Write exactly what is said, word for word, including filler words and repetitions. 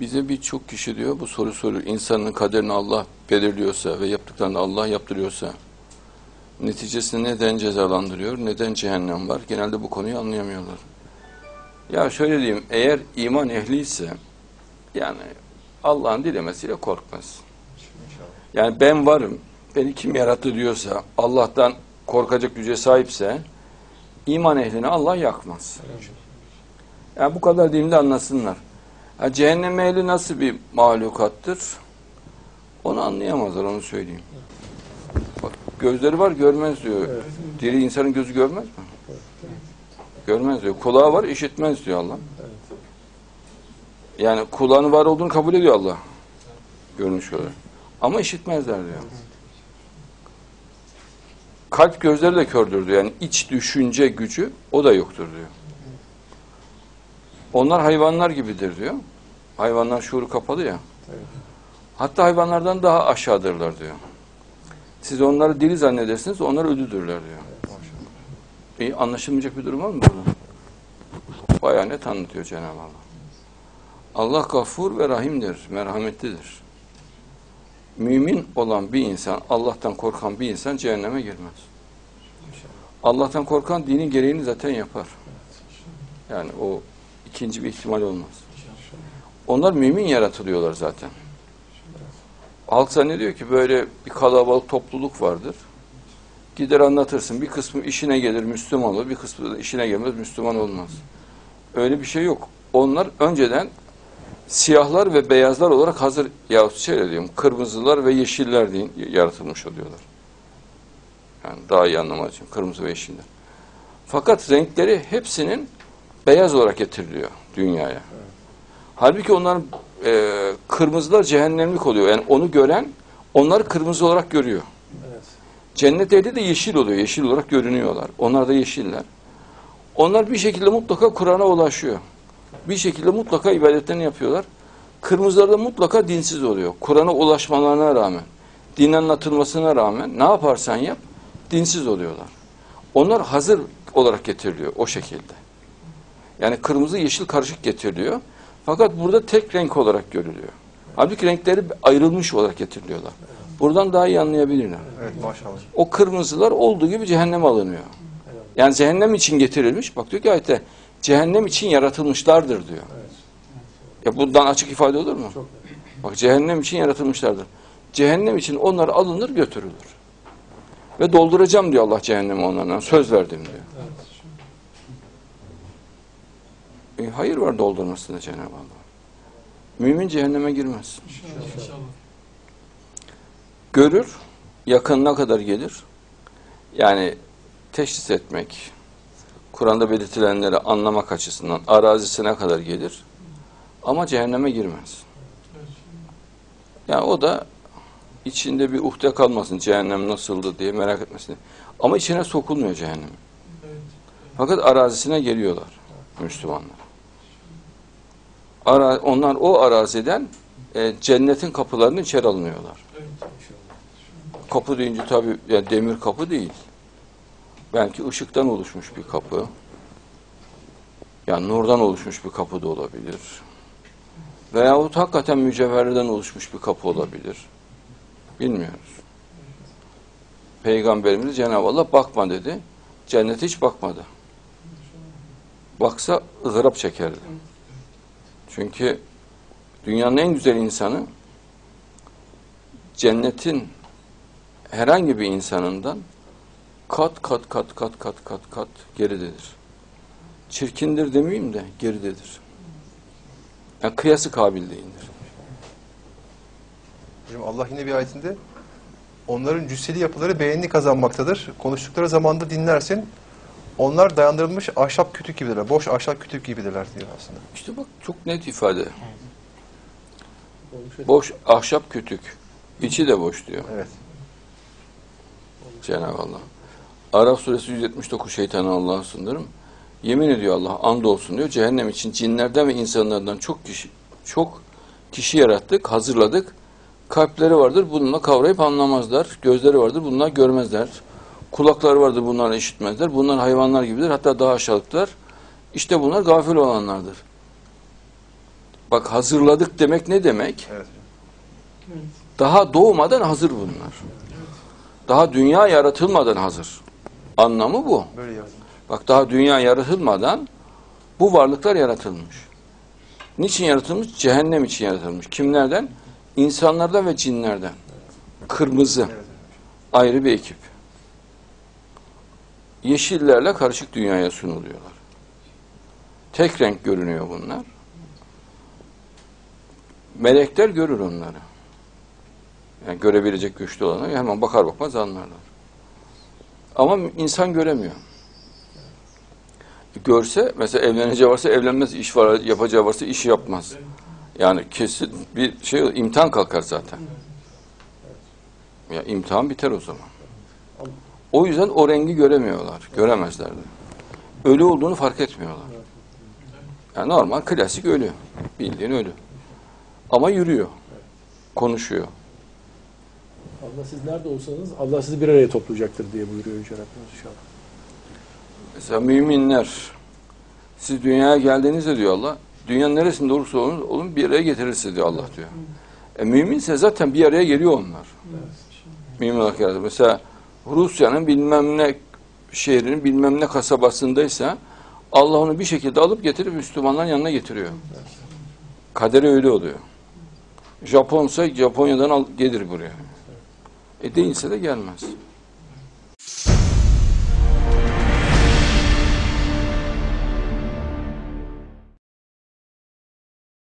bize birçok kişi diyor bu soru soruyor. İnsanın kaderini Allah belirliyorsa ve yaptıklarını Allah yaptırıyorsa neticesini neden cezalandırıyor? Neden cehennem var? Genelde bu konuyu anlayamıyorlar. Ya şöyle diyeyim, eğer iman ehliyse yani Allah'ın dilemesiyle korkmaz. Yani ben varım, beni kim yarattı diyorsa, Allah'tan korkacak güce sahipse iman ehlini Allah yakmaz. Yani bu kadar diyeyim de anlasınlar. Yani cehennem ehli nasıl bir mahlukattır? Onu anlayamazlar, onu söyleyeyim. Bak gözleri var görmez diyor. Evet. Diri insanın gözü görmez mi? Evet. Görmez diyor. Kulağı var işitmez diyor Allah. Evet. Yani kulağın var olduğunu kabul ediyor Allah. Görmüş olarak. Ama işitmezler diyor. Evet. Kalp gözleri de kördür diyor. Yani iç düşünce gücü o da yoktur diyor. Onlar hayvanlar gibidir diyor. Hayvanlar şuuru kapalı ya. Evet. Hatta hayvanlardan daha aşağıdırlar diyor. Siz onları diri zannedersiniz, onlar ödüdürler diyor. Evet. E, anlaşılmayacak bir durum var mı burada? Bayağı net anlatıyor Cenab-ı Allah. Allah gafur ve rahimdir, merhametlidir. Mümin olan bir insan, Allah'tan korkan bir insan cehenneme girmez. Allah'tan korkan dinin gereğini zaten yapar. Yani o İkinci bir ihtimal olmaz. Onlar mümin yaratılıyorlar zaten. Halk zannediyor ki böyle bir kalabalık topluluk vardır. Gider anlatırsın. Bir kısmı işine gelir Müslüman olur. Bir kısmı da işine gelmez Müslüman olmaz. Öyle bir şey yok. Onlar önceden siyahlar ve beyazlar olarak hazır yahut şöyle diyeyim kırmızılar ve yeşiller diye yaratılmış oluyorlar. Yani daha iyi anlamak için kırmızı ve yeşiller. Fakat renkleri hepsinin beyaz olarak getiriliyor dünyaya. Evet. Halbuki onların e, kırmızılar cehennemlik oluyor. Yani onu gören onları kırmızı olarak görüyor. Evet. Cennet ehli de yeşil oluyor. Yeşil olarak görünüyorlar. Onlar da yeşiller. Onlar bir şekilde mutlaka Kur'an'a ulaşıyor. Bir şekilde mutlaka ibadetlerini yapıyorlar. Kırmızılar da mutlaka dinsiz oluyor. Kur'an'a ulaşmalarına rağmen, din anlatılmasına rağmen ne yaparsan yap dinsiz oluyorlar. Onlar hazır olarak getiriliyor o şekilde. Yani kırmızı yeşil karışık getiriliyor. Fakat burada tek renk olarak görülüyor. Halbuki renkleri ayrılmış olarak getiriliyorlar. Buradan daha iyi anlayabilirler. Evet, maşallah. O kırmızılar olduğu gibi cehenneme alınıyor. Yani cehennem için getirilmiş. Bak diyor ki ayette cehennem için yaratılmışlardır diyor. Ya bundan açık ifade olur mu? Bak cehennem için yaratılmışlardır. Cehennem için onlar alınır götürülür. Ve dolduracağım diyor Allah cehennemi onlardan. Söz verdim diyor. E, hayır var doldurmasında Cenab-ı Allah. Mümin cehenneme girmez. İnşallah, inşallah. Görür, yakınına kadar gelir. Yani teşhis etmek, Kur'an'da belirtilenleri anlamak açısından arazisine kadar gelir. Ama cehenneme girmez. Yani o da içinde bir uhde kalmasın, cehennem nasıldı diye merak etmesin. Ama içine sokulmuyor cehennem. Fakat arazisine geliyorlar Müslümanlar. Ara, onlar o araziden e, cennetin kapılarını içeri alınıyorlar. Kapı deyince tabi yani demir kapı değil. Belki ışıktan oluşmuş bir kapı. Yani nurdan oluşmuş bir kapı da olabilir. Veyahut hakikaten mücevherden oluşmuş bir kapı olabilir. Bilmiyoruz. Peygamberimiz Cenab-ı Allah bakma dedi. Cennete hiç bakmadı. Baksa ızdırap çekerdi. Çünkü dünyanın en güzel insanı cennetin herhangi bir insanından kat kat kat kat kat kat kat geridedir. Çirkindir demeyeyim de geridedir. Yani kıyası kabil değildir. Allah yine bir ayetinde onların cüsseli yapıları beğeni kazanmaktadır. Konuştukları zamanda dinlersin. Onlar dayandırılmış ahşap kütük gibidirler. Boş ahşap kütük gibidirler diyor aslında. İşte bak çok net ifade. Boş ahşap kütük. İçi de boş diyor. Evet. Cenab-ı Allah. Araf suresi yüz yetmiş dokuz şeytanı Allah'a sındırım. Yemin ediyor Allah andolsun diyor. Cehennem için cinlerden ve insanlardan çok kişi çok kişi yarattık, hazırladık. Kalpleri vardır. Bununla kavrayıp anlamazlar. Gözleri vardır. Bununla görmezler. Kulaklar vardır, bunlar işitmezler. Bunlar hayvanlar gibidir. Hatta daha aşağılıklar. İşte bunlar gafil olanlardır. Bak hazırladık demek ne demek? Evet. Daha doğmadan hazır bunlar. Evet. Daha dünya yaratılmadan hazır. Anlamı bu. Böyle Bak daha dünya yaratılmadan bu varlıklar yaratılmış. Niçin yaratılmış? Cehennem için yaratılmış. Kimlerden? İnsanlardan ve cinlerden. Kırmızı. Ayrı bir ekip. Yeşillerle karışık dünyaya sunuluyorlar. Tek renk görünüyor bunlar. Melekler görür onları. Yani görebilecek güçlü olanı hemen bakar bakmaz anlarlar. Ama insan göremiyor. Görse, mesela evleneceği varsa evlenmez, iş var, yapacağı varsa iş yapmaz. Yani kesin bir şey, imtihan kalkar zaten. Ya imtihan biter o zaman. O yüzden o rengi göremiyorlar, göremezler de. Ölü olduğunu fark etmiyorlar. Yani normal, klasik ölü. Bildiğin ölü. Ama yürüyor, konuşuyor. Allah siz nerede olsanız, Allah sizi bir araya toplayacaktır diye buyuruyor Yüce Rabbimiz inşallah. Mesela müminler, siz dünyaya geldiğinizde diyor Allah, dünyanın neresinde olursa olun, olun bir araya getirirse diyor Allah diyor. E müminse zaten bir araya geliyor onlar. Mümin olarak geldi. Mesela Rusya'nın bilmem ne şehrinin bilmem ne kasabasındaysa Allah onu bir şekilde alıp getirip Müslümanların yanına getiriyor. Kaderi öyle oluyor. Japonsa Japonya'dan al, gelir buraya. E değilse de gelmez.